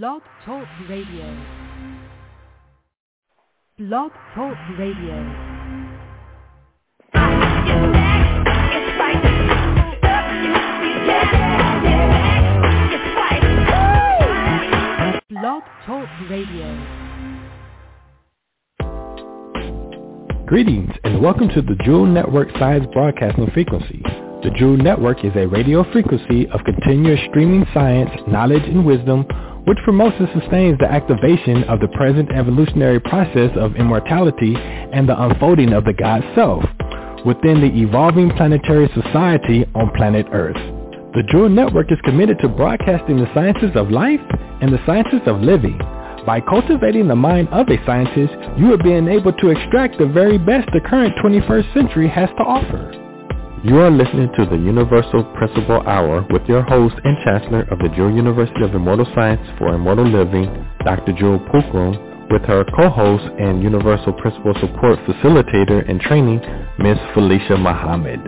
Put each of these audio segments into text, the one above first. Blog Talk Radio. Blog Talk Radio. Blog Talk Radio. Greetings and welcome to the Jewel Network Science Broadcasting Frequency. The Jewel Network is a radio frequency of continuous streaming science, knowledge, and wisdom, which promotes and sustains the activation of the present evolutionary process of immortality and the unfolding of the God Self within the evolving planetary society on planet Earth. The Jewel Network is committed to broadcasting the sciences of life and the sciences of living. By cultivating the mind of a scientist, you are being able to extract the very best the current 21st century has to offer. You are listening to the Universal Principle Hour with your host and Chancellor of the Jewel University of Immortal Science for Immortal Living, Dr. Jewel Pookrum, with her co-host and Universal Principle Support Facilitator and Training, Ms. Felicia Muhammad.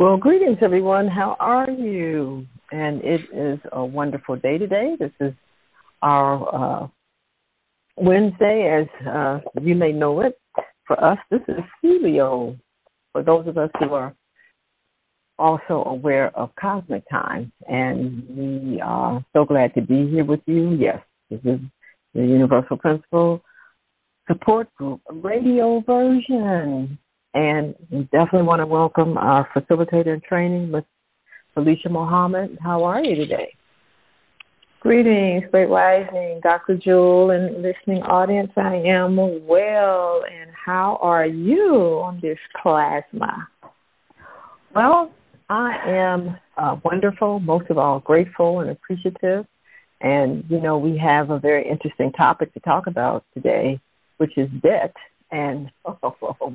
Well, greetings, everyone. How are you? And it is a wonderful day today. This is our Wednesday, as you may know it. For us, this is Helio. For those of us who are also aware of cosmic time, and we are so glad to be here with you. Yes, this is the Universal Principle Support Group radio version. And we definitely want to welcome our facilitator in training, Ms. Felicia Muhammad. How are you today? Greetings, great rising, Dr. Jewel and listening audience. I am well, and how are you on this plasma? Well, I am wonderful, most of all grateful and appreciative. And, you know, we have a very interesting topic to talk about today, which is debt. And, oh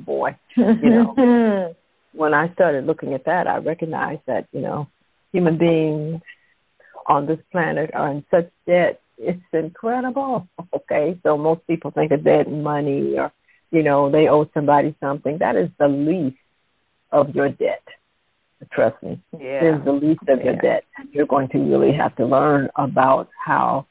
boy, you know, when I started looking at that, I recognized that, you know, human beings on this planet are in such debt. It's incredible. Okay, so most people think of debt and money, or, you know, they owe somebody something. That is the least of your debt. Trust me. Yeah. It is the least of your debt. You're going to really have to learn about how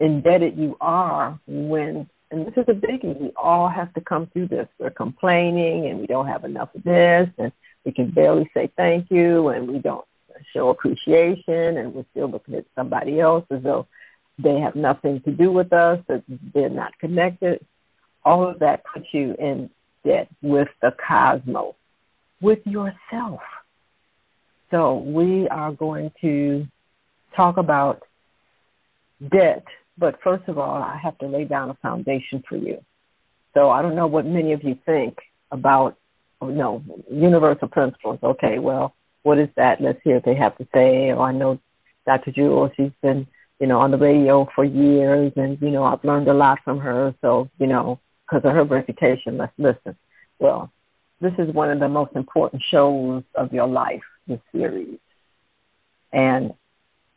indebted you are when. And this is a biggie. We all have to come through this. We're complaining, and we don't have enough of this, and we can barely say thank you, and we don't show appreciation, and we're still looking at somebody else as though they have nothing to do with us, that they're not connected. All of that puts you in debt with the cosmos, with yourself. So we are going to talk about debt. But first of all, I have to lay down a foundation for you. So I don't know what many of you think about, universal principles. Okay, well, what is that? Let's hear what they have to say. Or I know Dr. Jewel, she's been, on the radio for years, and, I've learned a lot from her. So, because of her reputation, let's listen. Well, this is one of the most important shows of your life, this series. And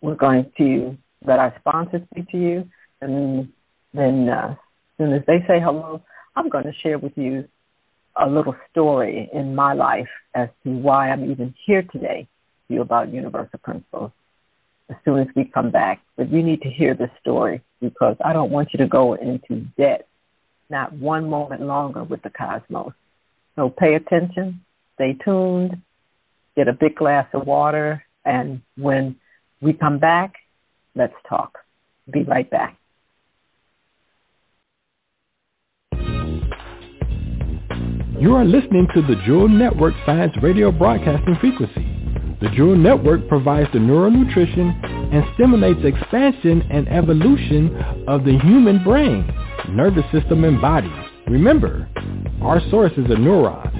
we're going to let our sponsors speak to you, and then as soon as they say hello, I'm going to share with you a little story in my life as to why I'm even here today to you about universal principles as soon as we come back. But you need to hear this story, because I don't want you to go into debt, not one moment longer, with the cosmos. So pay attention, stay tuned, get a big glass of water, and when we come back, let's talk. Be right back. You are listening to the Jewel Network Science Radio Broadcasting Frequency. The Jewel Network provides the neural nutrition and stimulates expansion and evolution of the human brain, nervous system, and body. Remember, our source is a neuron.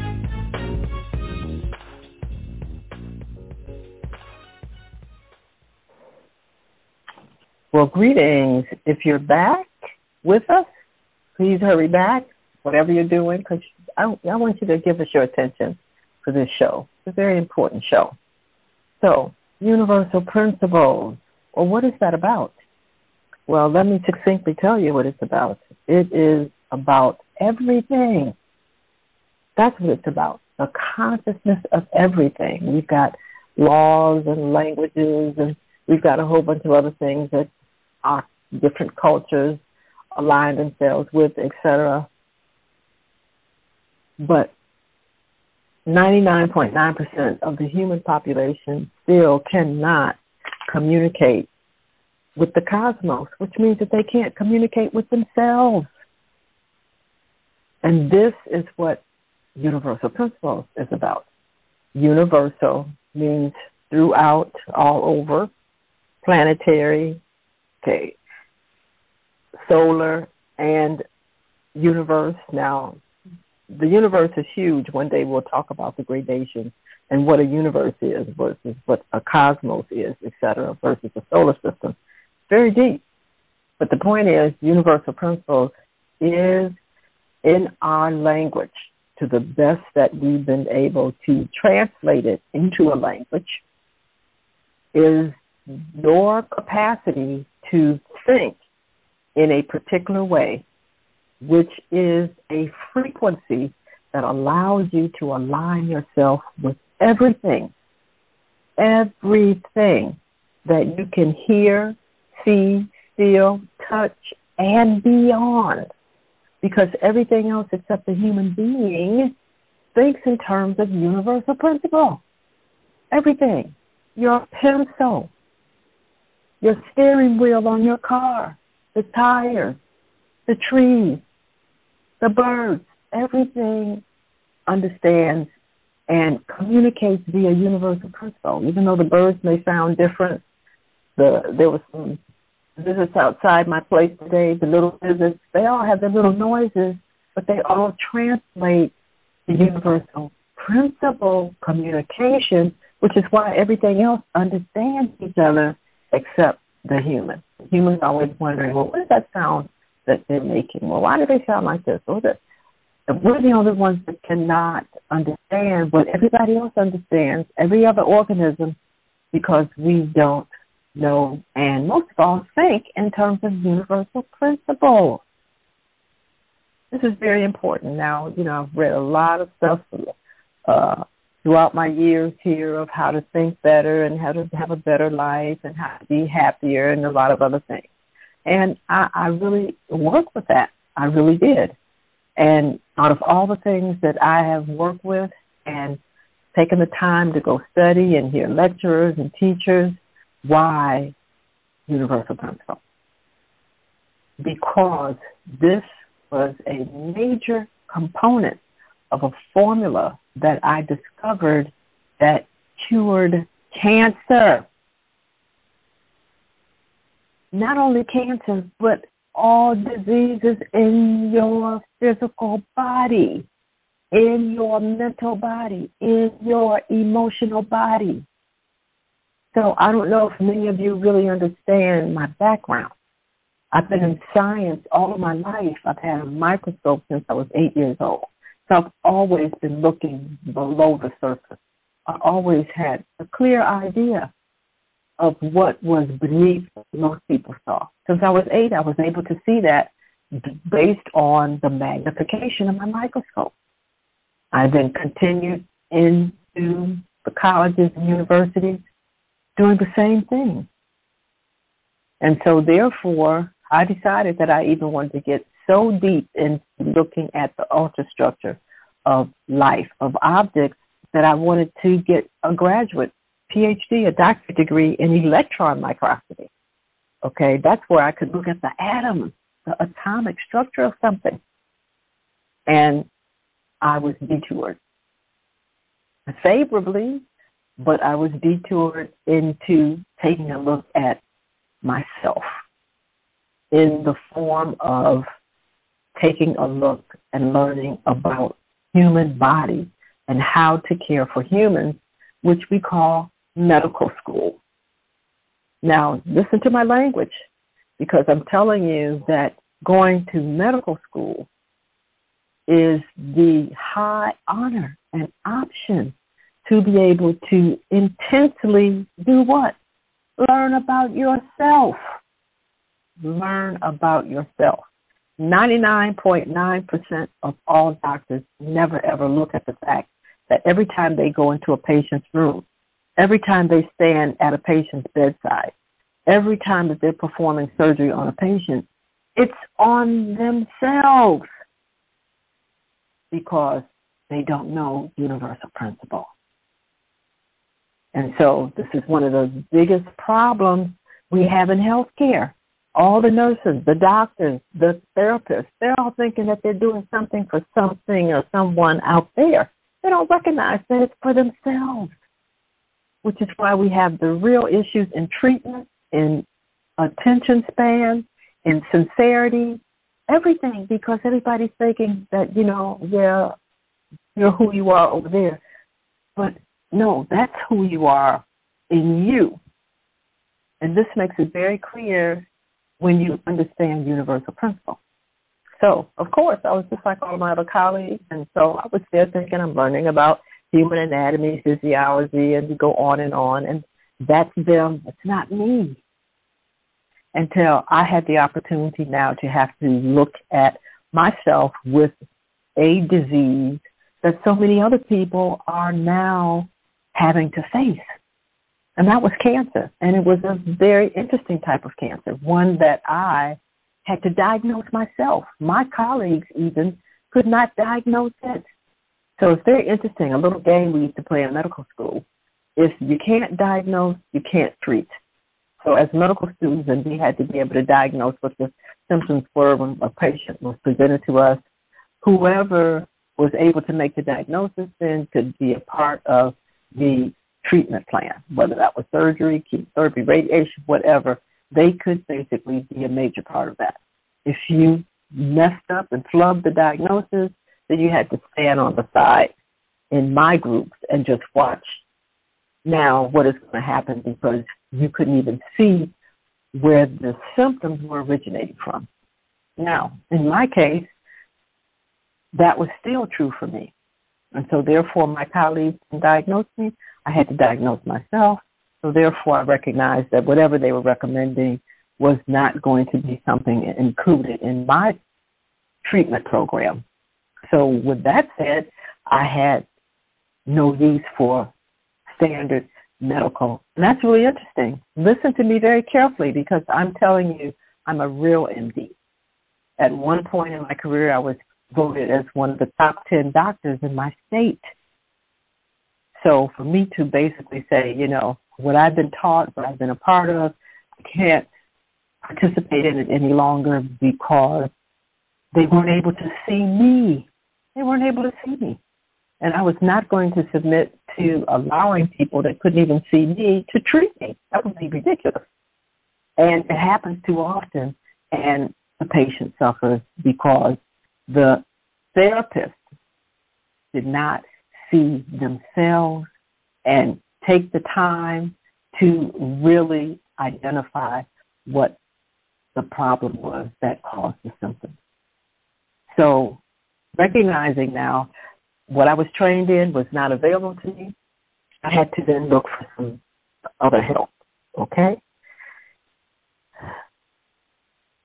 Well, greetings. If you're back with us, please hurry back, whatever you're doing, because I want you to give us your attention for this show. It's a very important show. So, universal principles. Well, what is that about? Well, let me succinctly tell you what it's about. It is about everything. That's what it's about, the consciousness of everything. We've got laws and languages, and we've got a whole bunch of other things that our different cultures align themselves with, etc. But 99.9% of the human population still cannot communicate with the cosmos, which means that they can't communicate with themselves. And this is what Universal Principles is about. Universal means throughout, all over, planetary, okay, solar, and universe. Now, the universe is huge. One day we'll talk about the gradation and what a universe is versus what a cosmos is, etc., versus the solar system. Very deep. But the point is, Universal Principles is in our language to the best that we've been able to translate it into a language, is your capacity to think in a particular way, which is a frequency that allows you to align yourself with everything that you can hear, see, feel, touch, and beyond. Because everything else except the human being thinks in terms of universal principle. Everything. Your pencil, your steering wheel on your car, the tires, the trees, the birds, everything understands and communicates via universal principle. Even though the birds may sound different, there was some lizards outside my place today, the little lizards, they all have their little noises, but they all translate the universal principle communication, which is why everything else understands each other except the human. Humans are always wondering, well, what is that sound that they're making? Well, why do they sound like this or this? And we're the only ones that cannot understand what everybody else understands, every other organism, because we don't know, and most of all, think in terms of universal principle. This is very important. Now, I've read a lot of stuff throughout my years here of how to think better and how to have a better life and how to be happier and a lot of other things. And I really worked with that. I really did. And out of all the things that I have worked with and taken the time to go study and hear lecturers and teachers, why universal principle? Because this was a major component of a formula that I discovered that cured cancer. Not only cancer, but all diseases in your physical body, in your mental body, in your emotional body. So I don't know if many of you really understand my background. I've been in science all of my life. I've had a microscope since I was 8 years old. So I've always been looking below the surface. I always had a clear idea of what was beneath what most people saw. Since I was 8, I was able to see that based on the magnification of my microscope. I then continued into the colleges and universities, doing the same thing. And so therefore, I decided that I even wanted to get so deep into looking at the ultrastructure of life, of objects, that I wanted to get a graduate, PhD, a doctorate degree in electron microscopy. Okay, that's where I could look at the atom, the atomic structure of something. And I was detoured favorably, but I was detoured into taking a look at myself in the form of taking a look and learning about human body and how to care for humans, which we call medical school. Now, listen to my language, because I'm telling you that going to medical school is the high honor and option to be able to intensely do what? Learn about yourself. 99.9% of all doctors never, ever look at the fact that every time they go into a patient's room, every time they stand at a patient's bedside, every time that they're performing surgery on a patient, it's on themselves because they don't know universal principle. And so this is one of those biggest problems we have in healthcare. All the nurses, the doctors, the therapists, they're all thinking that they're doing something for something or someone out there. They don't recognize that it's for themselves, which is why we have the real issues in treatment, in attention span, in sincerity, everything, because everybody's thinking that, yeah, you're who you are over there. But no, that's who you are in you. And this makes it very clear when you understand universal principle. So, of course, I was just like all my other colleagues, and so I was there thinking I'm learning about human anatomy, physiology, and you go on, and that's them. It's not me. Until I had the opportunity now to have to look at myself with a disease that so many other people are now having to face. And that was cancer. And it was a very interesting type of cancer, one that I had to diagnose myself. My colleagues even could not diagnose it. So it's very interesting, a little game we used to play in medical school. If you can't diagnose, you can't treat. So as medical students, and we had to be able to diagnose what the symptoms were when a patient was presented to us. Whoever was able to make the diagnosis then could be a part of the treatment plan, whether that was surgery, chemotherapy, radiation, whatever, they could basically be a major part of that. If you messed up and flubbed the diagnosis, then you had to stand on the side in my groups and just watch now what is going to happen because you couldn't even see where the symptoms were originating from. Now, in my case, that was still true for me. And so therefore my colleagues diagnosed me. I had to diagnose myself. So therefore I recognized that whatever they were recommending was not going to be something included in my treatment program. So with that said, I had no use for standard medical. And that's really interesting. Listen to me very carefully because I'm telling you I'm a real MD. At one point in my career, I was voted as one of the top 10 doctors in my state. So for me to basically say, what I've been taught, what I've been a part of, I can't participate in it any longer because they weren't able to see me. And I was not going to submit to allowing people that couldn't even see me to treat me. That would be ridiculous. And it happens too often, and the patient suffers because the therapist did not see themselves and take the time to really identify what the problem was that caused the symptoms. So recognizing now what I was trained in was not available to me, I had to then look for some other help, okay?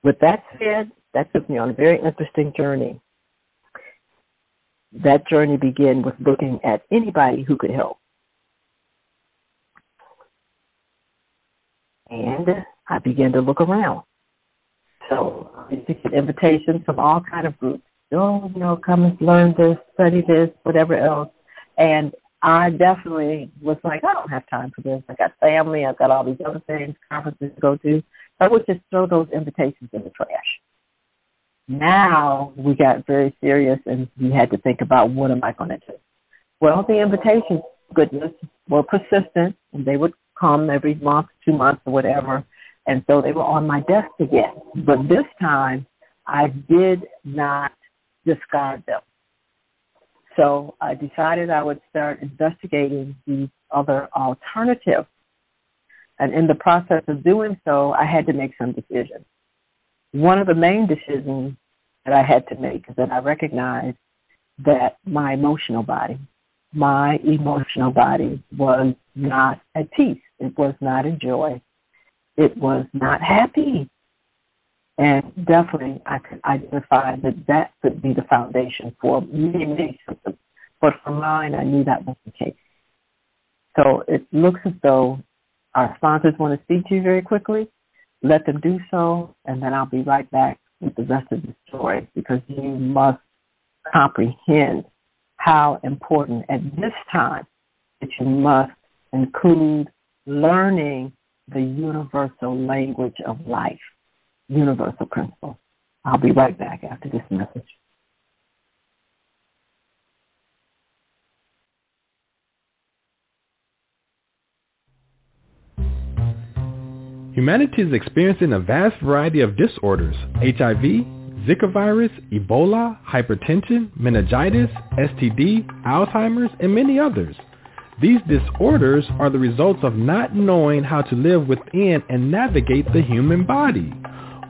With that said, that took me on a very interesting journey. That journey began with looking at anybody who could help. And I began to look around. So I received invitations from all kinds of groups. Come and learn this, study this, whatever else. And I definitely was like, I don't have time for this. I got family. I've got all these other things, conferences to go to. I would just throw those invitations in the trash. Now we got very serious and we had to think about what am I going to do? Well, the invitations, goodness, were persistent and they would come every month, 2 months or whatever. And so they were on my desk again. But this time I did not discard them. So I decided I would start investigating these other alternatives. And in the process of doing so, I had to make some decisions. One of the main decisions that I had to make is that I recognized that my emotional body was not at peace. It was not in joy. It was not happy. And definitely I could identify that could be the foundation for many symptoms. But for mine, I knew that was the case. So it looks as though our sponsors want to speak to you very quickly. Let them do so, and then I'll be right back with the rest of the story, because you must comprehend how important at this time that you must include learning the universal language of life, universal principle. I'll be right back after this message. Humanity is experiencing a vast variety of disorders: HIV, Zika virus, Ebola, hypertension, meningitis, STD, Alzheimer's, and many others. These disorders are the results of not knowing how to live within and navigate the human body.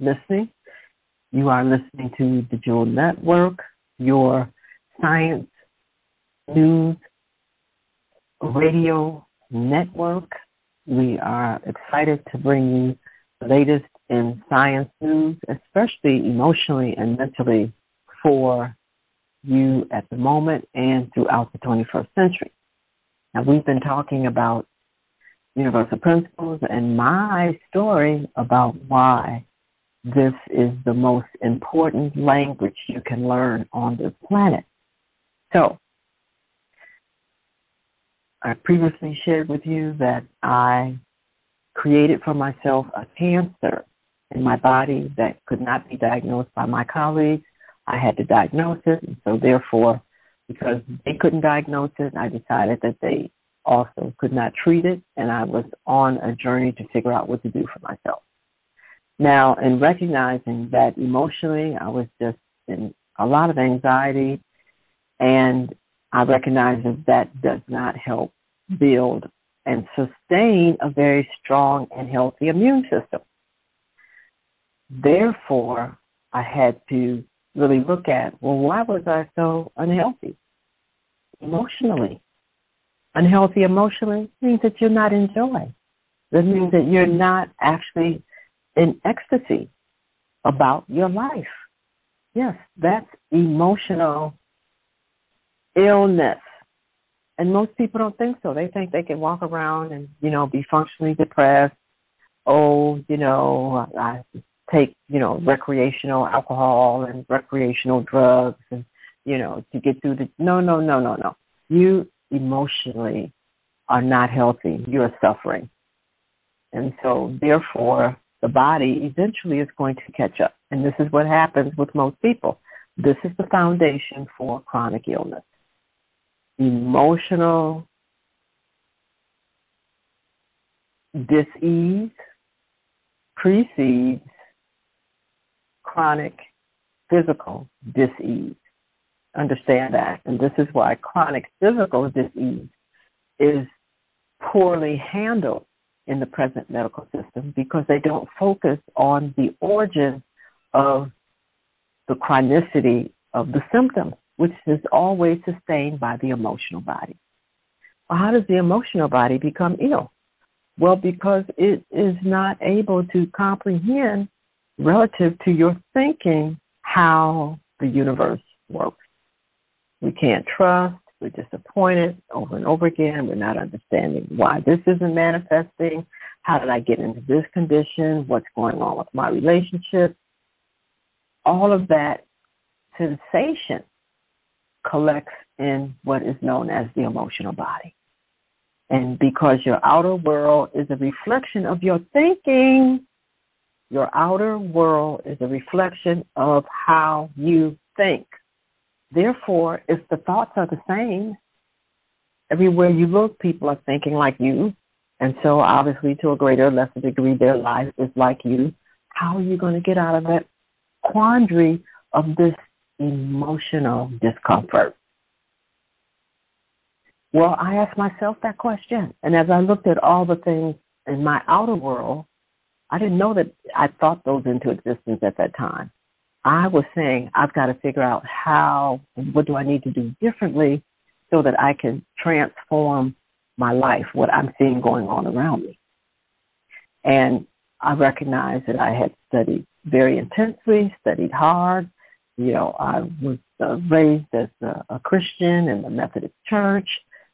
listening. You are listening to the Jewel Network, your science news radio network. We are excited to bring you the latest in science news, especially emotionally and mentally for you at the moment and throughout the 21st century. Now, we've been talking about universal principles and my story about why this is the most important language you can learn on this planet. So, I previously shared with you that I created for myself a cancer in my body that could not be diagnosed by my colleagues. I had to diagnose it, and so therefore, because they couldn't diagnose it, I decided that they also could not treat it, and I was on a journey to figure out what to do for myself. Now, in recognizing that emotionally, I was just in a lot of anxiety, and I recognize that that does not help build and sustain a very strong and healthy immune system. Therefore, I had to really look at, well, why was I so unhealthy emotionally? Unhealthy emotionally means that you're not enjoying. That means that you're not actually in ecstasy about your life. Yes, that's emotional illness. And most people don't think so. They think they can walk around and, be functionally depressed. Oh, I take, recreational alcohol and recreational drugs and, to get through the... No. You emotionally are not healthy. You're suffering. And so, therefore, the body eventually is going to catch up. And this is what happens with most people. This is the foundation for chronic illness. Emotional dis-ease precedes chronic physical dis-ease. Understand that. And this is why chronic physical dis-ease is poorly handled in the present medical system, because they don't focus on the origin of the chronicity of the symptoms, which is always sustained by the emotional body. Well, how does the emotional body become ill? Well, because it is not able to comprehend, relative to your thinking, how the universe works. We can't trust. We're disappointed over and over again. We're not understanding why this isn't manifesting. How did I get into this condition? What's going on with my relationship? All of that sensation collects in what is known as the emotional body. And because your outer world is a reflection of your thinking, your outer world is a reflection of how you think. Therefore, if the thoughts are the same, everywhere you look, people are thinking like you. And so obviously, to a greater or lesser degree, their life is like you. How are you going to get out of that quandary of this emotional discomfort? Well, I asked myself that question. And as I looked at all the things in my outer world, I didn't know that I thought those into existence at that time. I was saying, I've got to figure out how, what do I need to do differently so that I can transform my life, what I'm seeing going on around me. And I recognized that I had studied very intensely, studied hard. You know, I was raised as a Christian in the Methodist Church,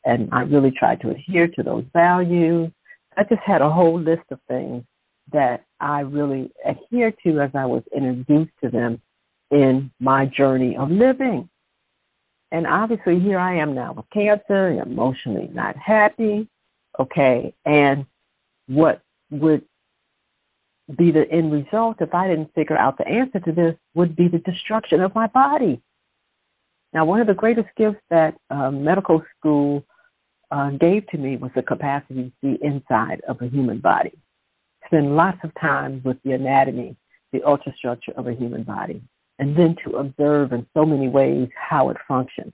and I really tried to adhere to those values. I just had a whole list of things that I really adhered to as I was introduced to them in my journey of living. And obviously here I am now with cancer, and emotionally not happy, okay, and what would be the end result if I didn't figure out the answer to this would be the destruction of my body. Now, one of the greatest gifts that medical school gave to me was the capacity to see inside of a human body. Spend lots of time with the anatomy, the ultrastructure of a human body, and then to observe in so many ways how it functions.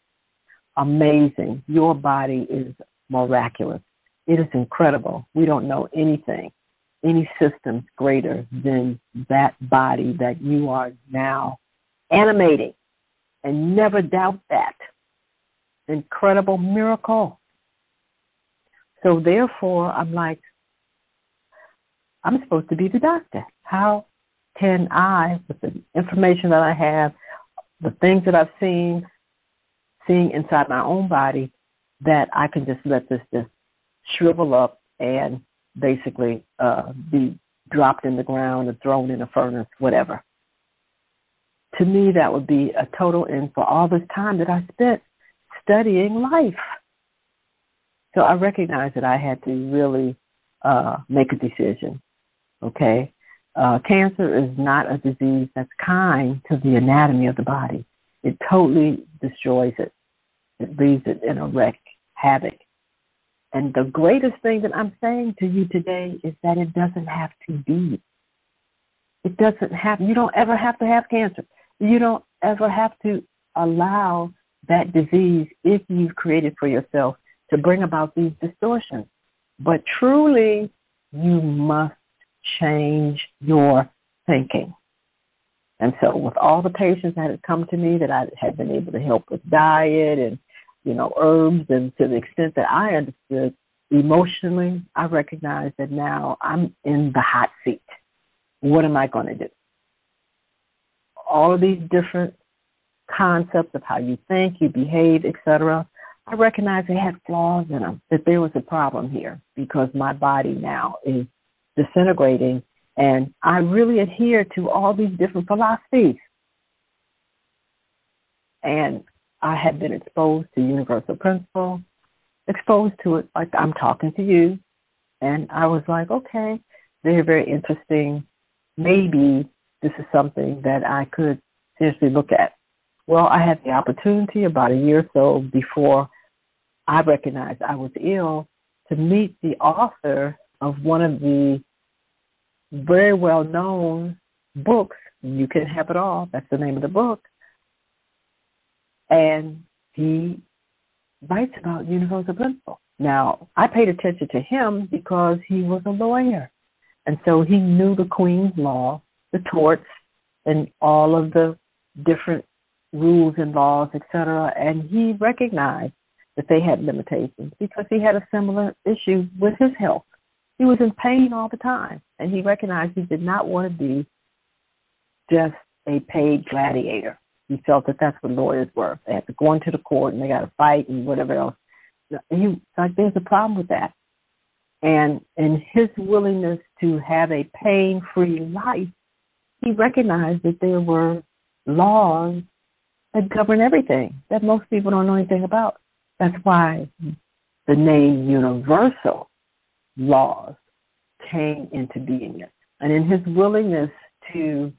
Amazing. Your body is miraculous. It is incredible. We don't know anything, any systems greater than that body that you are now animating. And never doubt that. Incredible miracle. So therefore, I'm like, I'm supposed to be the doctor. How can I, with the information that I have, the things that I've seen, seeing inside my own body, that I can just let this just shrivel up and basically be dropped in the ground or thrown in a furnace, whatever. To me, that would be a total end for all this time that I spent studying life. So I recognized that I had to really make a decision, okay? Cancer is not a disease that's kind to the anatomy of the body. It totally destroys it. It leaves it in a wreck, havoc. And the greatest thing that I'm saying to you today is that it doesn't have to be. It doesn't have, you don't ever have to have cancer. You don't ever have to allow that disease, if you've created for yourself, to bring about these distortions. But truly, you must change your thinking. And so with all the patients that had come to me that I had been able to help with diet and, you know, herbs, and to the extent that I understood emotionally, I recognized that now I'm in the hot seat. What am I going to do? All of these different concepts of how you think, you behave, etc., I recognized they had flaws in them, that there was a problem here because my body now is disintegrating, and I really adhere to all these different philosophies. And I had been exposed to Universal Principle, exposed to it like I'm talking to you, and I was like, okay, they're very interesting. Maybe this is something that I could seriously look at. Well, I had the opportunity about a year or so before I recognized I was ill to meet the author of one of the very well-known books, You Can Have It All, that's the name of the book, and he writes about Universal Principle. Now, I paid attention to him because he was a lawyer, and so he knew the Queen's Law, the torts, and all of the different rules and laws, etc., and he recognized that they had limitations because he had a similar issue with his health. He was in pain all the time, and he recognized he did not want to be just a paid gladiator. He felt that that's what lawyers were. They had to go into the court, and they got to fight and whatever else. He was like, there's a problem with that. And his willingness to have a pain-free life, he recognized that there were laws that govern everything that most people don't know anything about. That's why the name Universal Laws came into being. And in his willingness to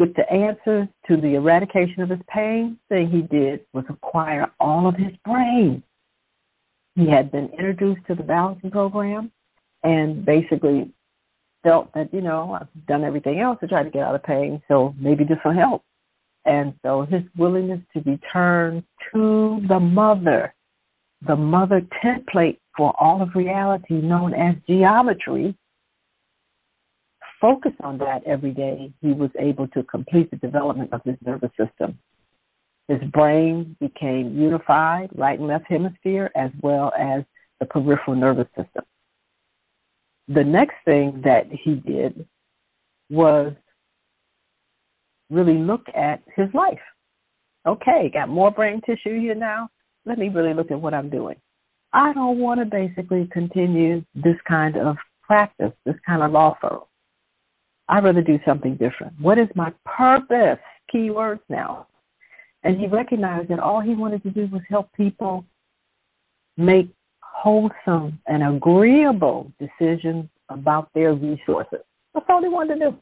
get the answer to the eradication of his pain, the thing he did was acquire all of his brain. He had been introduced to the balancing program and basically felt that, you know, I've done everything else to try to get out of pain, so maybe this will help. And so his willingness to return to the mother template for all of reality known as geometry, focus on that every day, he was able to complete the development of his nervous system. His brain became unified, right and left hemisphere, as well as the peripheral nervous system. The next thing that he did was really look at his life. Okay, got more brain tissue here now. Let me really look at what I'm doing. I don't want to basically continue this kind of practice, this kind of law firm. I'd rather do something different. What is my purpose? Key words now. And he recognized that all he wanted to do was help people make wholesome and agreeable decisions about their resources. That's all he wanted to do.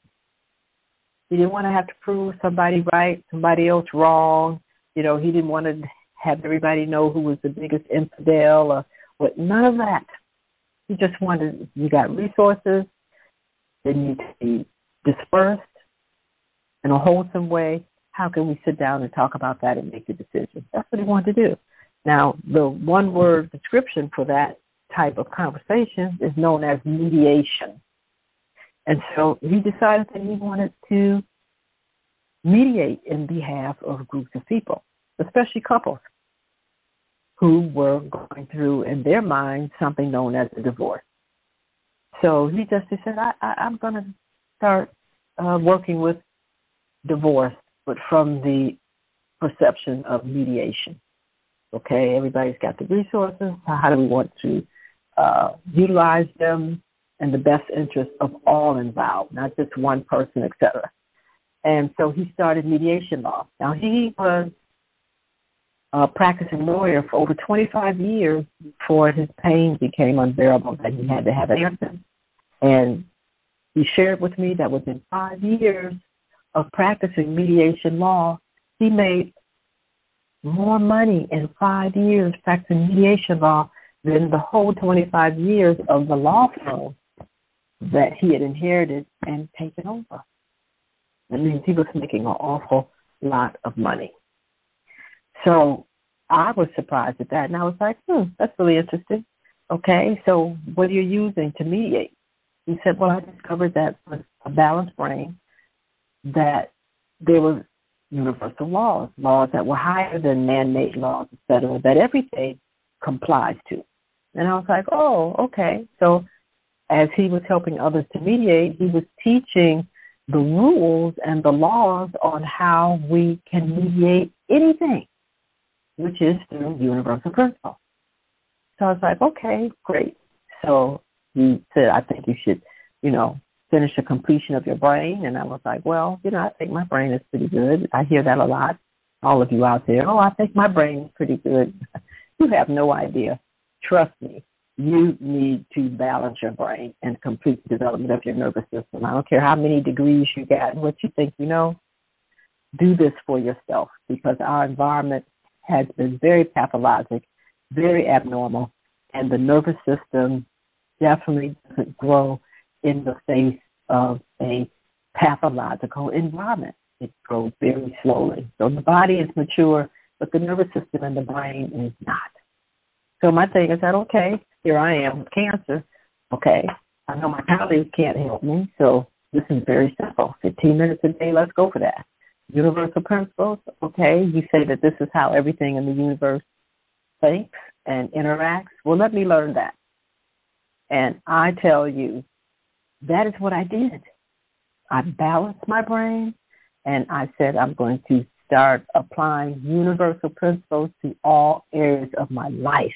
He didn't want to have to prove somebody right, somebody else wrong. You know, he didn't want to have everybody know who was the biggest infidel or what. None of that. He just wanted, you got resources. They need to be dispersed in a wholesome way. How can we sit down and talk about that and make the decision? That's what he wanted to do. Now, the one-word description for that type of conversation is known as mediation. And so he decided that he wanted to mediate in behalf of groups of people, especially couples who were going through, in their minds, something known as a divorce. So he just said, I'm going to start working with divorce, but from the perception of mediation. Okay, everybody's got the resources. How do we want to utilize them in the best interest of all involved, not just one person, et cetera? And so he started mediation law. Now, he was a practicing lawyer for over 25 years before his pain became unbearable that he had to have an answer. And he shared with me that within 5 years of practicing mediation law, he made more money in 5 years practicing mediation law than the whole 25 years of the law firm that he had inherited and taken over. That means he was making an awful lot of money. So I was surprised at that, and I was like, that's really interesting. Okay, so what are you using to mediate? He said, well, I discovered that with a balanced brain that there were universal laws, laws that were higher than man-made laws, et cetera, that everything complies to. And I was like, oh, okay. So as he was helping others to mediate, he was teaching the rules and the laws on how we can mediate anything, which is through universal principle. So I was like, okay, great. So he said, I think you should, finish the completion of your brain. And I was like, well, I think my brain is pretty good. I hear that a lot, all of you out there. Oh, I think my brain is pretty good. You have no idea. Trust me, you need to balance your brain and complete the development of your nervous system. I don't care how many degrees you got and what you think you know. Do this for yourself, because our environment has been very pathologic, very abnormal, and the nervous system definitely doesn't grow in the face of a pathological environment. It grows very slowly. So the body is mature, but the nervous system and the brain is not. So my thing is that, okay, here I am with cancer. Okay, I know my colleagues can't help me, so this is very simple. 15 minutes a day, let's go for that. Universal principles, okay, you say that this is how everything in the universe thinks and interacts. Well, let me learn that. And I tell you, that is what I did. I balanced my brain, and I said I'm going to start applying universal principles to all areas of my life.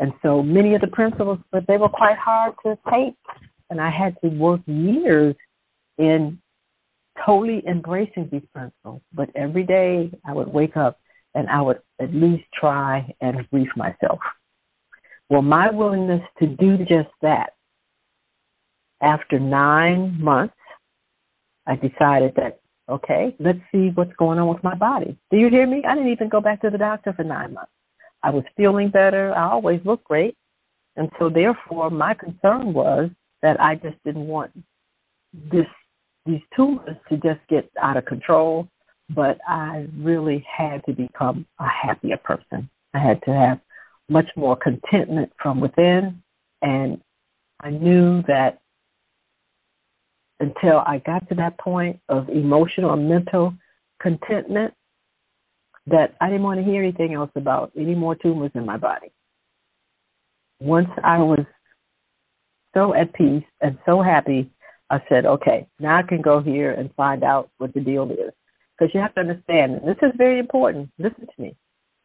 And so many of the principles, but they were quite hard to take, and I had to work years in totally embracing these principles. But every day I would wake up and I would at least try and brief myself. Well, my willingness to do just that, after 9 months, I decided that, okay, let's see what's going on with my body. Do you hear me? I didn't even go back to the doctor for 9 months. I was feeling better. I always looked great. And so, therefore, my concern was that I just didn't want these tumors to just get out of control but I really had to become a happier person. I had to have much more contentment from within, and I knew that until I got to that point of emotional and mental contentment, that I didn't want to hear anything else about any more tumors in my body. Once I was so at peace and so happy, I said, okay, now I can go here and find out what the deal is. Because you have to understand, and this is very important, listen to me,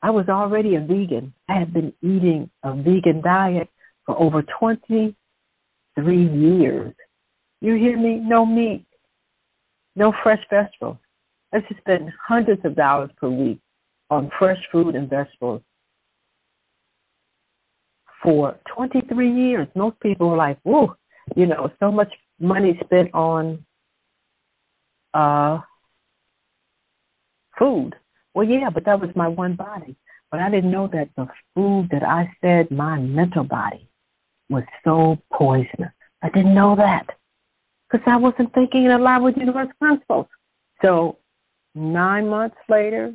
I was already a vegan. I had been eating a vegan diet for over 23 years. You hear me? No meat, no fresh vegetables. I used to spend hundreds of dollars per week on fresh fruit and vegetables for 23 years. Most people were like, whoa, you know, so much money spent on food. Well, yeah, but that was my one body. But I didn't know that the food that I fed my mental body was so poisonous. I didn't know that because I wasn't thinking in line with universal principles. So 9 months later,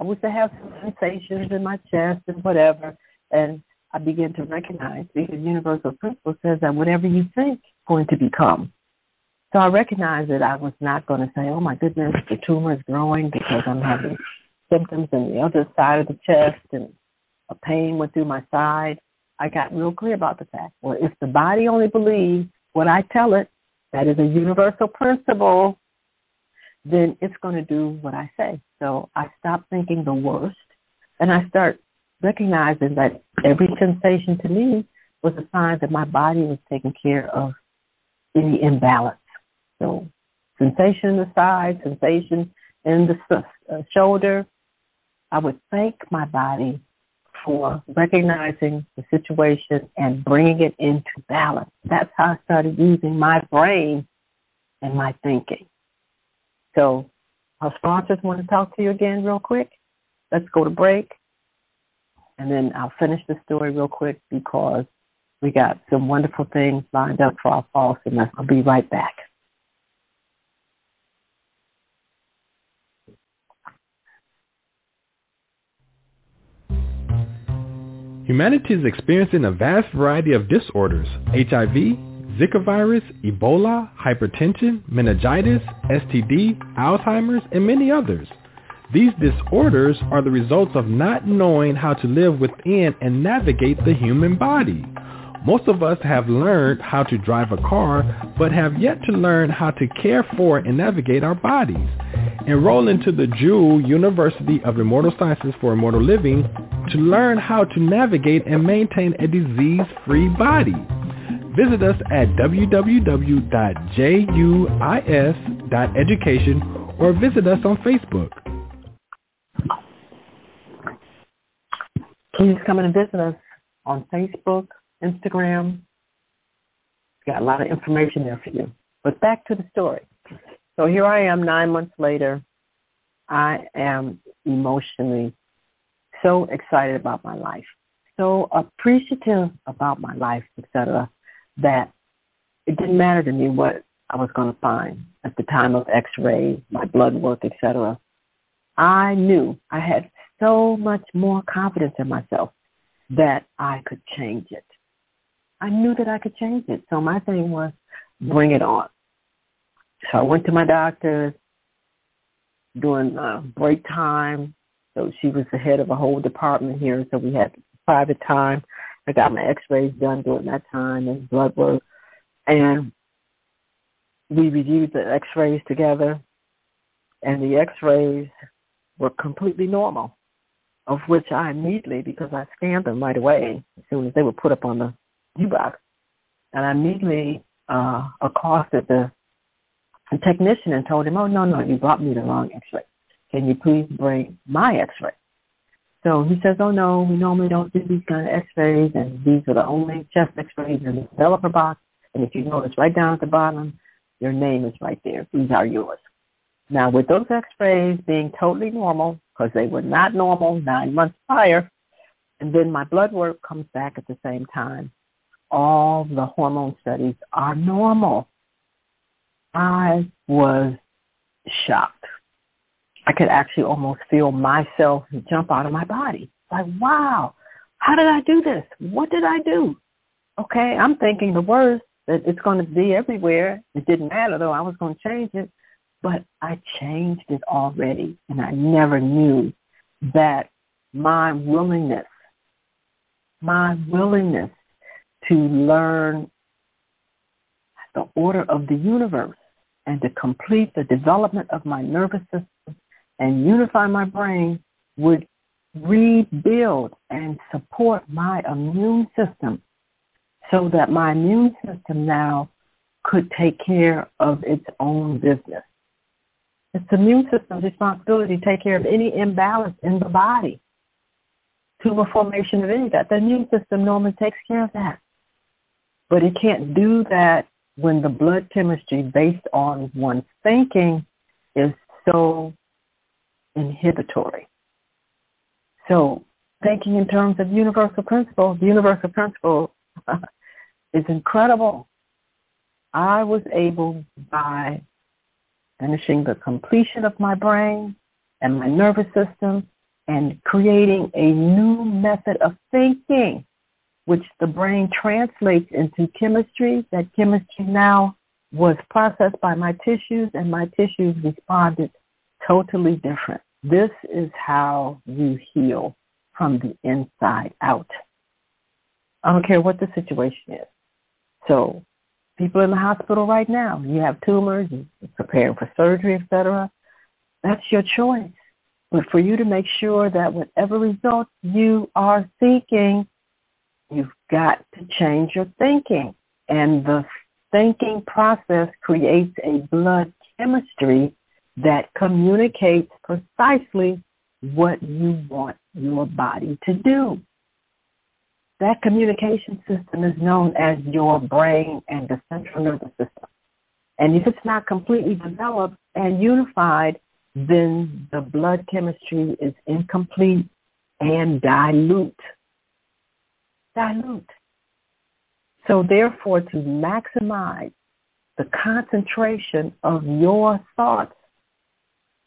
I used to have some sensations in my chest and whatever, and I began to recognize, because universal principle says that whatever you think, going to become. So I recognized that I was not going to say, oh, my goodness, the tumor is growing because I'm having symptoms in the other side of the chest and a pain went through my side. I got real clear about the fact, well, if the body only believes what I tell it, that is a universal principle, then it's going to do what I say. So I stopped thinking the worst, and I start recognizing that every sensation to me was a sign that my body was taking care of any imbalance. So sensation in the side, sensation in the shoulder. I would thank my body for recognizing the situation and bringing it into balance. That's how I started using my brain and my thinking. So our sponsors want to talk to you again real quick. Let's go to break, and then I'll finish the story real quick because we got some wonderful things lined up for our fall semester. I'll be right back. Humanity is experiencing a vast variety of disorders: HIV, Zika virus, Ebola, hypertension, meningitis, STD, Alzheimer's, and many others. These disorders are the results of not knowing how to live within and navigate the human body. Most of us have learned how to drive a car, but have yet to learn how to care for and navigate our bodies. Enroll into the Jewel University of Immortal Sciences for Immortal Living to learn how to navigate and maintain a disease-free body. Visit us at www.juis.education or visit us on Facebook. Please come in and visit us on Facebook, Instagram. Got a lot of information there for you. But back to the story. So here I am 9 months later. I am emotionally so excited about my life, so appreciative about my life, etc., that it didn't matter to me what I was going to find at the time of x-ray, my blood work, etc. I knew I had so much more confidence in myself that I could change it. I knew that I could change it. So my thing was, bring it on. So I went to my doctor during break time. So she was the head of a whole department here. So we had private time. I got my x-rays done during that time and blood work. And we reviewed the x-rays together. And the x-rays were completely normal, of which I immediately, because I scanned them right away as soon as they were put up on the U-box, and I immediately accosted the technician and told him, oh, no, you brought me the wrong x-ray. Can you please bring my x-ray? So he says, oh, no, we normally don't do these kind of x-rays, and these are the only chest x-rays in the developer box, and if you notice right down at the bottom, your name is right there. These are yours. Now, with those x-rays being totally normal, because they were not normal 9 months prior, and then my blood work comes back at the same time, all the hormone studies are normal. I was shocked. I could actually almost feel myself jump out of my body. Like, wow, how did I do this? What did I do? Okay, I'm thinking the worst, that it's going to be everywhere. It didn't matter, though. I was going to change it. But I changed it already, and I never knew that my willingness to learn the order of the universe and to complete the development of my nervous system and unify my brain would rebuild and support my immune system so that my immune system now could take care of its own business. It's the immune system's responsibility to take care of any imbalance in the body to the formation of any of that. The immune system normally takes care of that. But it can't do that when the blood chemistry based on one's thinking is so inhibitory. So thinking in terms of universal principle, the universal principle is incredible. I was able, by finishing the completion of my brain and my nervous system and creating a new method of thinking, which the brain translates into chemistry. That chemistry now was processed by my tissues, and my tissues responded totally different. This is how you heal from the inside out. I don't care what the situation is. So people in the hospital right now, you have tumors, you're preparing for surgery, et cetera. That's your choice. But for you to make sure that whatever results you are seeking, you've got to change your thinking. And the thinking process creates a blood chemistry that communicates precisely what you want your body to do. That communication system is known as your brain and the central nervous system. And if it's not completely developed and unified, then the blood chemistry is incomplete and dilute. So therefore, to maximize the concentration of your thoughts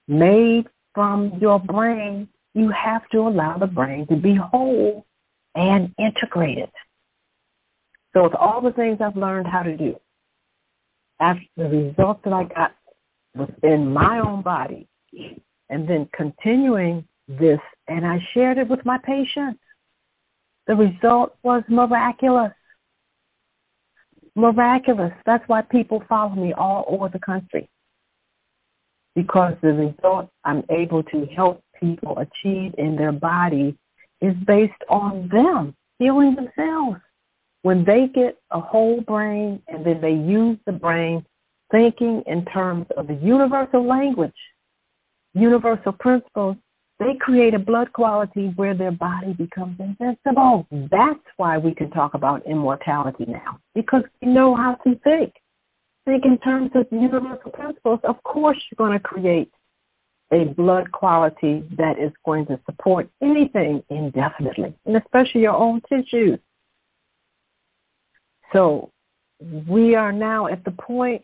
made from your brain, you have to allow the brain to be whole and integrated. So it's all the things I've learned how to do. After the results that I got within my own body, and then continuing this, and I shared it with my patients, the result was miraculous. Miraculous. That's why people follow me all over the country, because the result I'm able to help people achieve in their body is based on them healing themselves. When they get a whole brain and then they use the brain thinking in terms of the universal language, universal principles, they create a blood quality where their body becomes invincible. That's why we can talk about immortality now, because we know how to think. Think in terms of universal principles. Of course you're going to create a blood quality that is going to support anything indefinitely, and especially your own tissues. So we are now at the point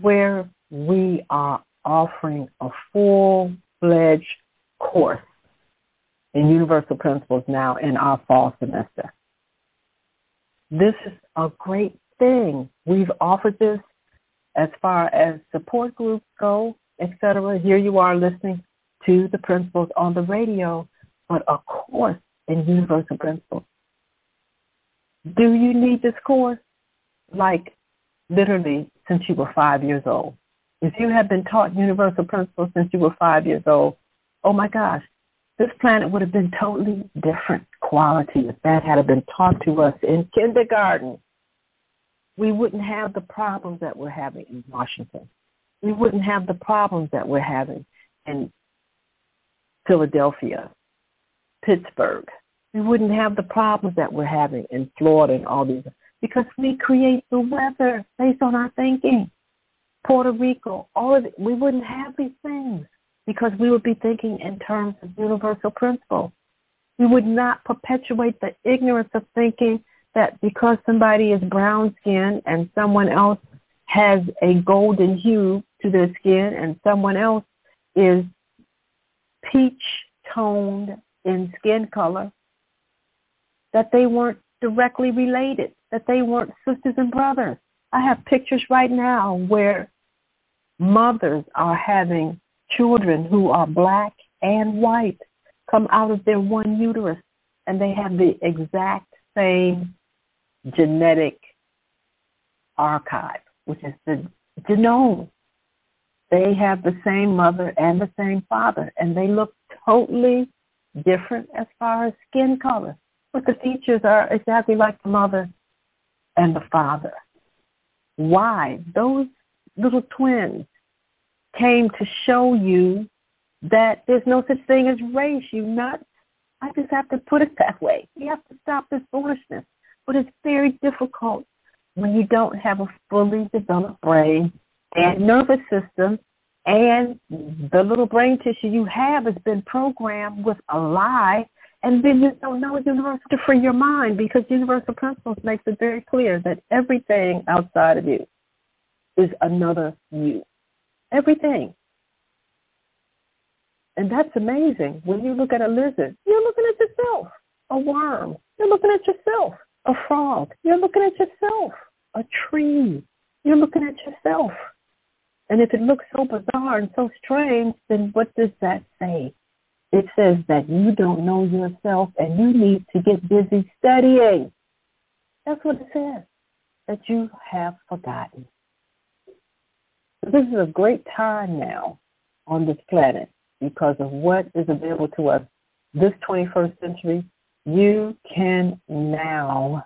where we are offering a full-fledged course in universal principles now in our fall semester. This is a great thing. We've offered this as far as support groups go, etc. Here you are listening to the principles on the radio, but a course in universal principles. Do you need this course? Like literally since you were 5 years old. If you have been taught universal principles since you were 5 years old, oh my gosh, this planet would have been totally different quality if that had been taught to us in kindergarten. We wouldn't have the problems that we're having in Washington. We wouldn't have the problems that we're having in Philadelphia, Pittsburgh. We wouldn't have the problems that we're having in Florida and all these, because we create the weather based on our thinking. Puerto Rico, all of it, we wouldn't have these things because we would be thinking in terms of universal principle. We would not perpetuate the ignorance of thinking that because somebody is brown-skinned and someone else has a golden hue to their skin and someone else is peach-toned in skin color, that they weren't directly related, that they weren't sisters and brothers. I have pictures right now where mothers are having children who are black and white come out of their one uterus, and they have the exact same genetic archive, which is the genome. They have the same mother and the same father, and they look totally different as far as skin color, but the features are exactly like the mother and the father. Why? Those little twins came to show you that there's no such thing as race. I just have to put it that way. You have to stop this foolishness. But it's very difficult when you don't have a fully developed brain and nervous system, and the little brain tissue you have has been programmed with a lie, and then you don't know the universe to free your mind, because universal principles makes it very clear that everything outside of you is another you. Everything. And that's amazing. When you look at a lizard, you're looking at yourself. A worm, you're looking at yourself. A frog, you're looking at yourself. A tree, you're looking at yourself. And if it looks so bizarre and so strange, then what does that say? It says that you don't know yourself and you need to get busy studying. That's what it says, that you have forgotten. So this is a great time now on this planet because of what is available to us this 21st century. You can now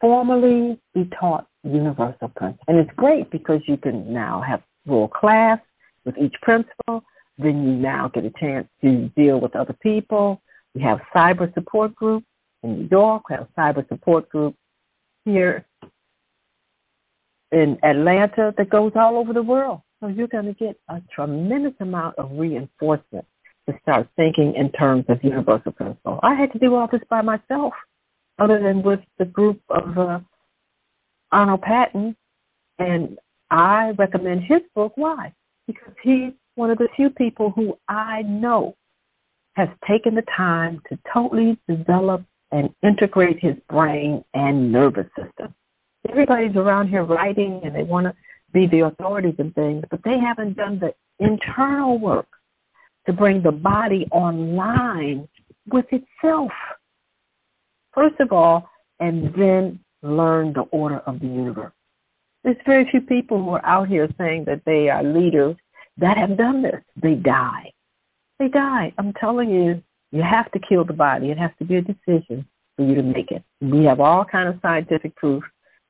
formally be taught universal principles. And it's great because you can now have a little class with each principle. Then you now get a chance to deal with other people. We have cyber support group in New York. We have cyber support group here in Atlanta that goes all over the world. So you're going to get a tremendous amount of reinforcement to start thinking in terms of universal principle. I had to do all this by myself, other than with the group of Arnold Patton, and I recommend his book. Why? Because he's one of the few people who I know has taken the time to totally develop and integrate his brain and nervous system. Everybody's around here writing and they want to be the authorities and things, but they haven't done the internal work to bring the body online with itself, first of all, and then learn the order of the universe. There's very few people who are out here saying that they are leaders that have done this. They die. They die. I'm telling you, you have to kill the body. It has to be a decision for you to make it. We have all kind of scientific proof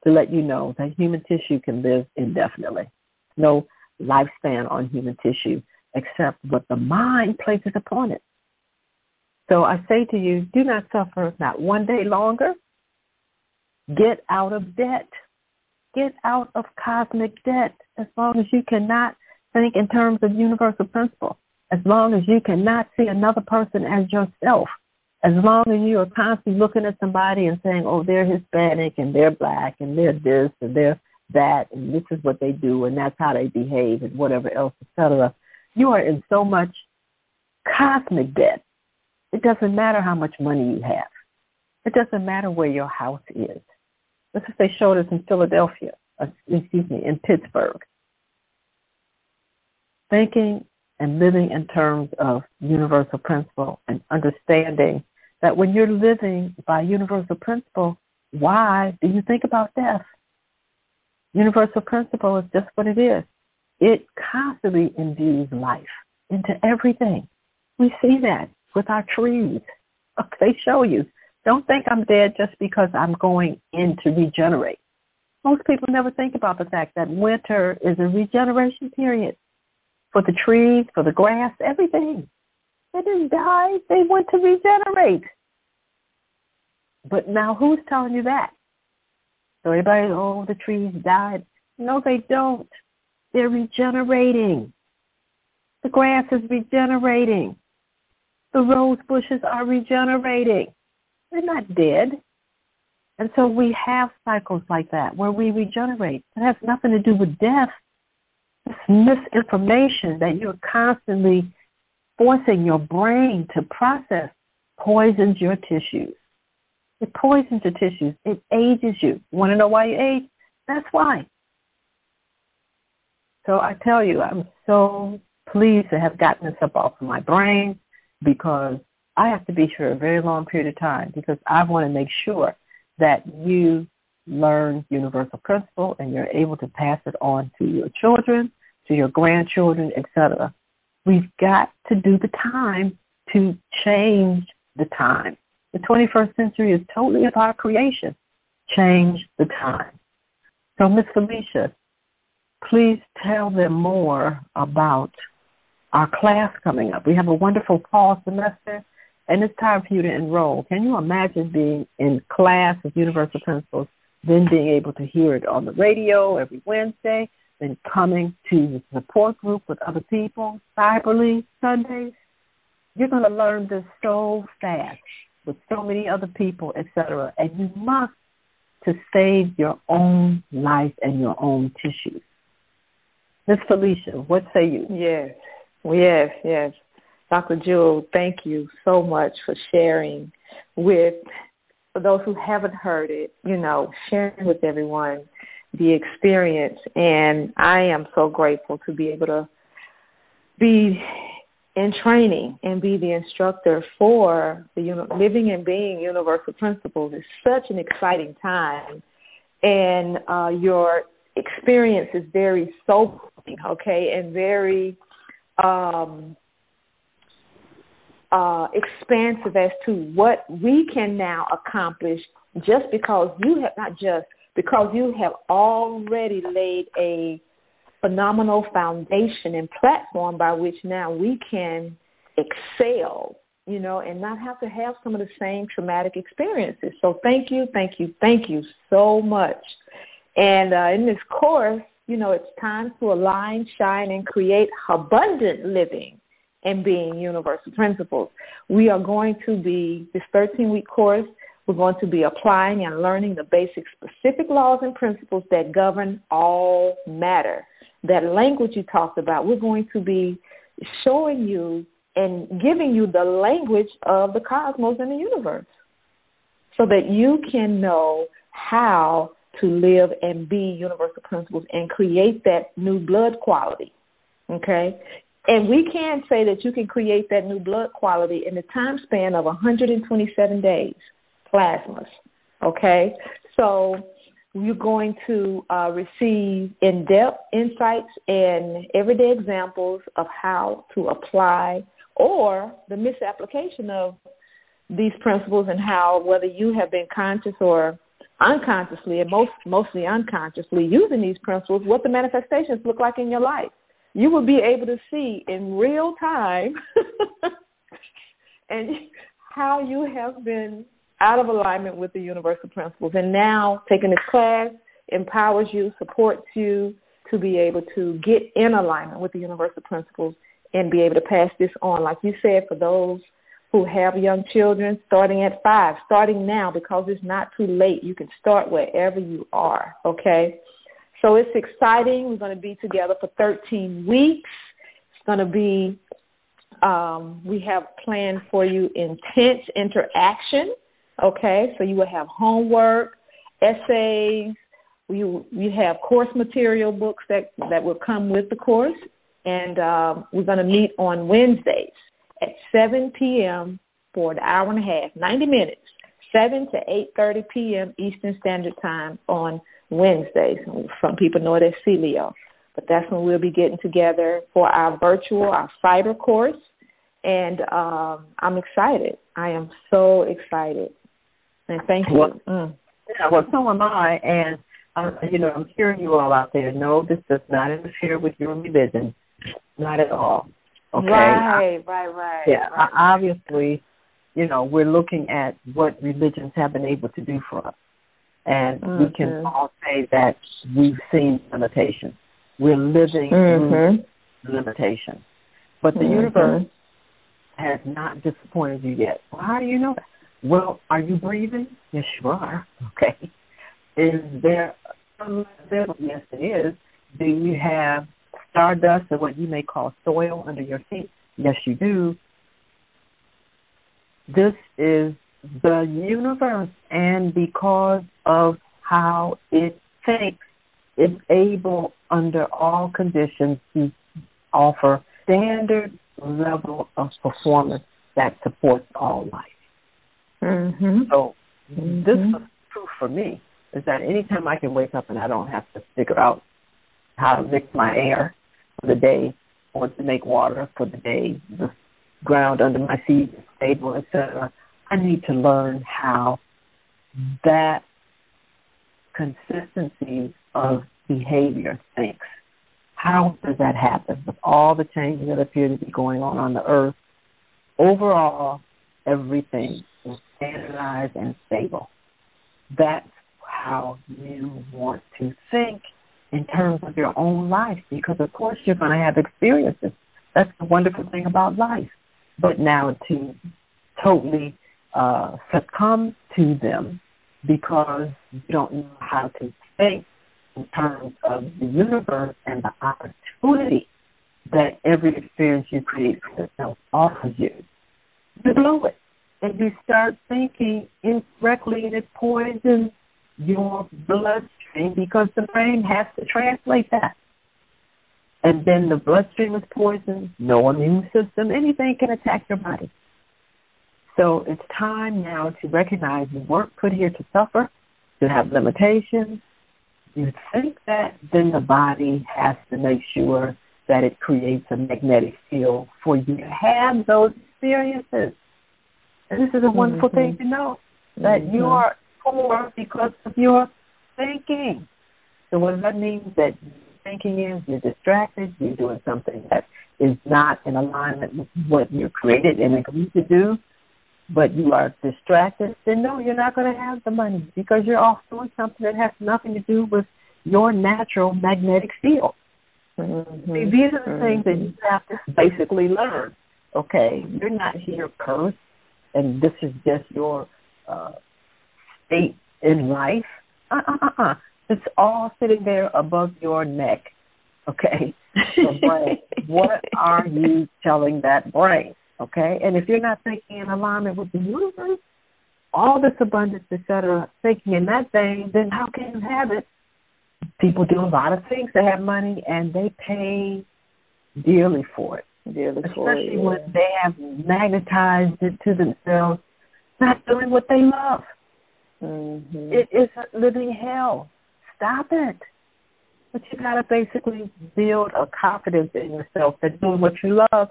to let you know that human tissue can live indefinitely. No lifespan on human tissue except what the mind places upon it. So I say to you, do not suffer, not one day longer. Get out of debt. Get out of cosmic debt as long as you cannot think in terms of universal principle, as long as you cannot see another person as yourself, as long as you are constantly looking at somebody and saying, oh, they're Hispanic and they're black and they're this and they're that and this is what they do and that's how they behave and whatever else, etc. You are in so much cosmic debt. It doesn't matter how much money you have. It doesn't matter where your house is. That's what they showed us in Philadelphia, in Pittsburgh. Thinking and living in terms of universal principle and understanding that when you're living by universal principle, why do you think about death? Universal principle is just what it is. It constantly imbues life into everything. We see that with our trees. They show you. Don't think I'm dead just because I'm going in to regenerate. Most people never think about the fact that winter is a regeneration period for the trees, for the grass, everything. They didn't die. They went to regenerate. But now who's telling you that? So everybody, oh, the trees died. No, they don't. They're regenerating. The grass is regenerating. The rose bushes are regenerating. They're not dead. And so we have cycles like that where we regenerate. It has nothing to do with death. It's misinformation that you're constantly forcing your brain to process poisons your tissues. It poisons your tissues. It ages you. Want to know why you age? That's why. So I tell you, I'm so pleased to have gotten this up off of my brain, because I have to be sure a very long period of time, because I want to make sure that you learn universal principle and you're able to pass it on to your children, to your grandchildren, etc. We've got to do the time to change the time. The 21st century is totally of our creation. Change the time. So, Ms. Felicia, please tell them more about our class coming up. We have a wonderful fall semester, and it's time for you to enroll. Can you imagine being in class with Universal Principles, then being able to hear it on the radio every Wednesday, then coming to the support group with other people, cyberly Sundays? You're going to learn this so fast with so many other people, etc. And you must to save your own life and your own tissues. Ms. Felicia, what say you? Yes. Dr. Jewel, thank you so much for sharing with, for those who haven't heard it, you know, sharing with everyone the experience. And I am so grateful to be able to be in training and be the instructor for the Living and Being Universal Principles. It's such an exciting time, and your experience is very sobering, okay, and very expansive as to what we can now accomplish, just because you have, not just because you have already laid a phenomenal foundation and platform by which now we can excel, you know, and not have to have some of the same traumatic experiences. So thank you so much. And in this course, you know, it's time to align, shine, and create abundant living and being universal principles. We are going to be, this 13-week course, we're going to be applying and learning the basic specific laws and principles that govern all matter. That language you talked about, we're going to be showing you and giving you the language of the cosmos and the universe, so that you can know how to live and be universal principles and create that new blood quality, okay? And we can say that you can create that new blood quality in the time span of 127 days, plasmas, okay? So you're going to receive in-depth insights and everyday examples of how to apply or the misapplication of these principles, and how, whether you have been conscious or unconsciously, and mostly unconsciously, using these principles, what the manifestations look like in your life. You will be able to see in real time and how you have been out of alignment with the universal principles. And now taking this class empowers you, supports you to be able to get in alignment with the universal principles and be able to pass this on. Like you said, for those who have young children, starting at 5, starting now, because it's not too late. You can start wherever you are, okay? So it's exciting. We're going to be together for 13 weeks. It's going to be, we have planned for you intense interaction, okay? So you will have homework, essays. You have course material books that will come with the course, and we're going to meet on Wednesdays at 7 p.m. for an hour and a half, 90 minutes, 7 to 8:30 p.m. Eastern Standard Time on Wednesdays. Some people know it as CLEO, but that's when we'll be getting together for our CYBER course, and I'm excited. I am so excited, and thank you. Well, so am I, and you know, I'm hearing you all out there. No, this does not interfere with your religion, not at all. Okay. Right. Yeah, right. Obviously, you know, we're looking at what religions have been able to do for us. And we can all say that we've seen limitations. We're living through limitations. But the universe has not disappointed you yet. Well, how do you know that? Well, are you breathing? Yes, you are. Okay. Is there some level? Yes, it is. Do you have stardust, or what you may call soil, under your feet? Yes, you do. This is the universe, and because of how it thinks, it's able under all conditions to offer standard level of performance that supports all life. Mm-hmm. So this is true for me, is that anytime I can wake up and I don't have to figure out how to mix my air for the day or to make water for the day, the ground under my feet is stable, etc., I need to learn how that consistency of behavior thinks. How does that happen with all the changes that appear to be going on the earth? Overall, everything is standardized and stable. That's how you want to think in terms of your own life, because of course you're going to have experiences. That's the wonderful thing about life. But now to totally succumb to them because you don't know how to think in terms of the universe and the opportunity that every experience you create for yourself offers you, you blow it. And you start thinking incorrectly, and it poisons your bloodstream because the brain has to translate that. And then the bloodstream is poisoned, no immune system, anything can attack your body. So it's time now to recognize you weren't put here to suffer, to have limitations. You think that, then the body has to make sure that it creates a magnetic field for you to have those experiences. And this is a wonderful thing to know, that you are poor because of your thinking. So what that means that thinking is you're distracted, you're doing something that is not in alignment with what you're created and agreed to do, but you are distracted, then no, you're not going to have the money because you're off doing something that has nothing to do with your natural magnetic field. See, these are the things that you have to basically learn. Okay, you're not here cursed, and this is just your state in life. It's all sitting there above your neck. Okay, so brain, what are you telling that brain? Okay, and if you're not thinking in alignment with the universe, all this abundance, et cetera, thinking in that thing, then how can you have it? People do a lot of things. They have money, and they pay dearly for it, especially when they have magnetized it to themselves, not doing what they love. It is living hell. Stop it. But you got to basically build a confidence in yourself that doing what you love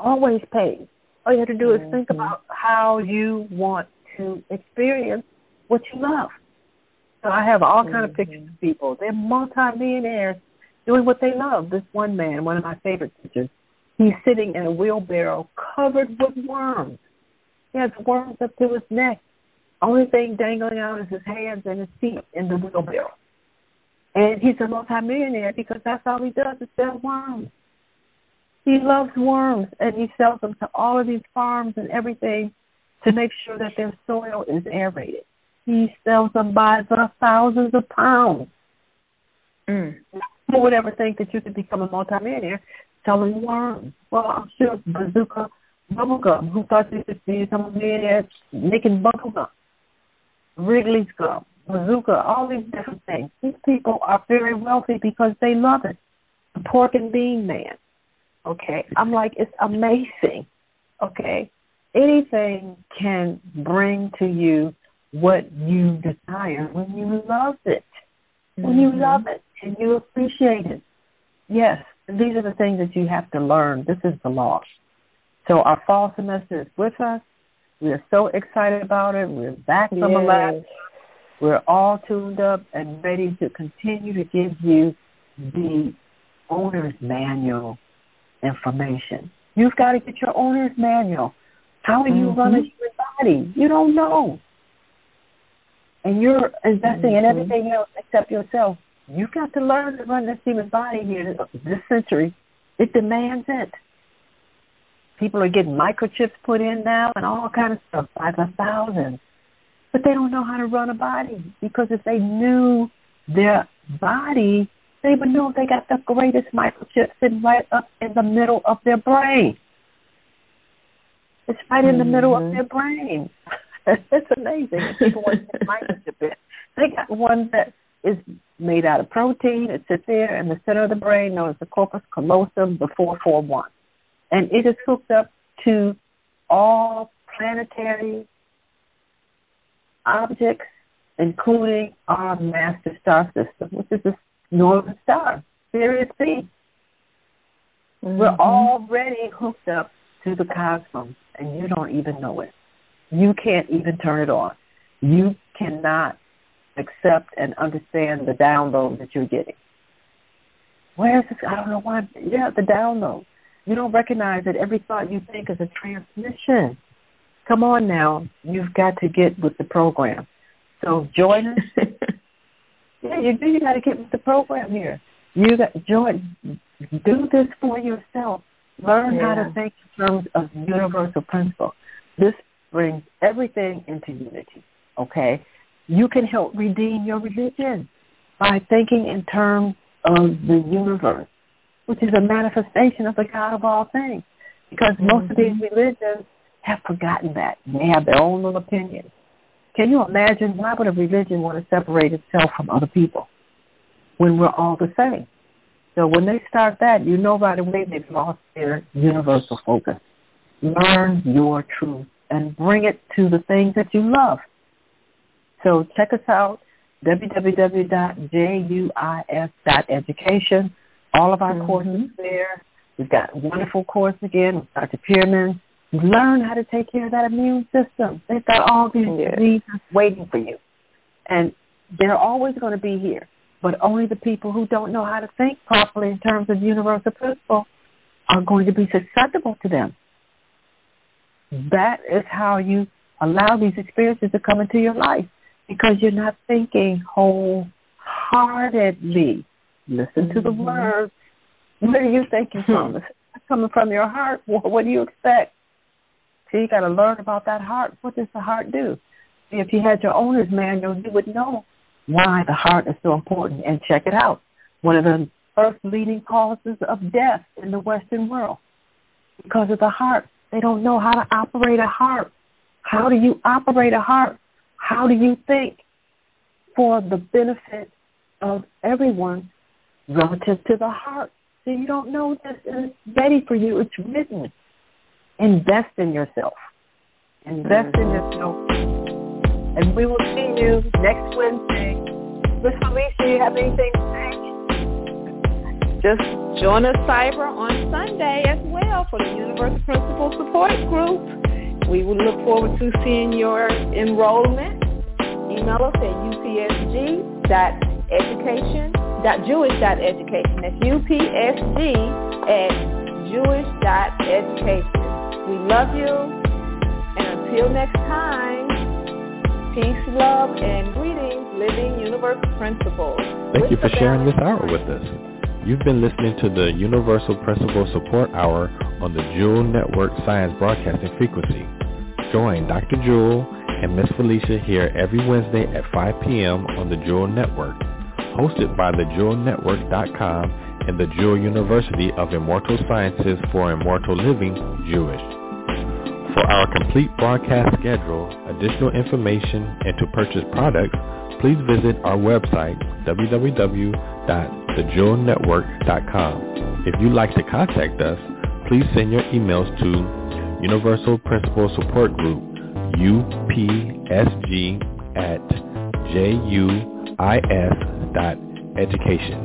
always pays. All you have to do is think about how you want to experience what you love. So I have all kind of pictures of people. They're multimillionaires doing what they love. This one man, one of my favorite pictures, he's sitting in a wheelbarrow covered with worms. He has worms up to his neck. Only thing dangling out is his hands and his feet in the wheelbarrow. And he's a multimillionaire because that's all he does is sell worms. He loves worms, and he sells them to all of these farms and everything to make sure that their soil is aerated. He sells them by the thousands of pounds. Who would ever think that you could become a multimillionaire selling worms? Well, I'm sure Bazooka Bubblegum, who thought you could become a millionaire making bubblegum, Wrigley's gum, Bazooka, all these different things. These people are very wealthy because they love it. The pork and bean man. Okay, I'm like, it's amazing. Okay, anything can bring to you what you desire when you love it. When you love it and you appreciate it. Yes, these are the things that you have to learn. This is the law. So our fall semester is with us. We are so excited about it. We're back from the lab. We're all tuned up and ready to continue to give you the owner's manual information. You've got to get your owner's manual. How are you running your body? You don't know. And you're investing in everything else except yourself. You've got to learn to run this human body here this century. It demands it. People are getting microchips put in now and all kind of stuff by the thousands. But they don't know how to run a body, because if they knew their body they would know they got the greatest microchip sitting right up in the middle of their brain. It's right in the middle of their brain. It's amazing. People want to microchip it. They got one that is made out of protein. It sits there in the center of the brain, known as the corpus callosum, the 441. And it is hooked up to all planetary objects, including our master star system, which is the northern star, Sirius B. We're already hooked up to the cosmos, and you don't even know it. You can't even turn it on. You cannot accept and understand the download that you're getting. Where is this? I don't know why. Yeah, the download. You don't recognize that every thought you think is a transmission. Come on now. You've got to get with the program. So join us. Yeah, you got to get with the program here. You got join. Do this for yourself. Learn how to think in terms of universal principle. This brings everything into unity, okay? You can help redeem your religion by thinking in terms of the universe, which is a manifestation of the God of all things, because most of these religions have forgotten that. They have their own little opinions. Can you imagine why would a religion want to separate itself from other people when we're all the same? So when they start that, you know right away they've lost their universal focus. Learn your truth and bring it to the things that you love. So check us out, www.juis.education. All of our courses there. We've got a wonderful course again with Dr. Pierman. Learn how to take care of that immune system. They've got all these diseases waiting for you. And they're always going to be here. But only the people who don't know how to think properly in terms of universal principle are going to be susceptible to them. That is how you allow these experiences to come into your life, because you're not thinking wholeheartedly. Listen to the words. Where are you thinking from? If it's coming from your heart, what do you expect? So you got to learn about that heart. What does the heart do? If you had your owner's manual, you would know why the heart is so important. And check it out. One of the first leading causes of death in the Western world, because of the heart. They don't know how to operate a heart. How do you operate a heart? How do you think for the benefit of everyone relative to the heart? So you don't know this, and it's ready for you. It's written. Invest in yourself. Invest in yourself. And we will see you next Wednesday. Miss Felicia, you have anything to say? Just join us CYBER on Sunday as well for the Universal Principle Support Group. We will look forward to seeing your enrollment. Email us at upsg.education.juish.education. That's upsg@juish.education. We love you, and until next time, peace, love, and greetings, living universal principles. Thank you for sharing this hour with us. You've been listening to the Universal Principle Support Hour on the Jewel Network Science Broadcasting Frequency. Join Dr. Jewel and Miss Felicia here every Wednesday at 5 p.m. on the Jewel Network, hosted by thejewelnetwork.com and the Jewel University of Immortal Sciences for Immortal Living, Jewish. For our complete broadcast schedule, additional information, and to purchase products, please visit our website, www.thejewelnetwork.com. If you'd like to contact us, please send your emails to Universal Principle Support Group, upsg@juis.education.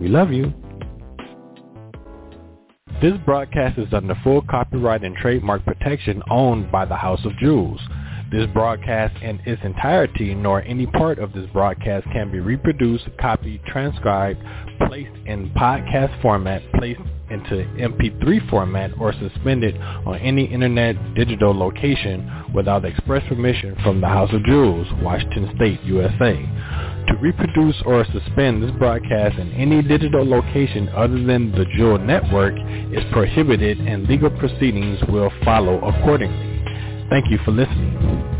We love you. This broadcast is under full copyright and trademark protection owned by the House of Jewels. This broadcast in its entirety, nor any part of this broadcast, can be reproduced, copied, transcribed, placed in podcast format, placed into MP3 format, or suspended on any internet digital location without express permission from the House of Jewels, Washington State, USA. To reproduce or suspend this broadcast in any digital location other than the Jewel Network is prohibited, and legal proceedings will follow accordingly. Thank you for listening.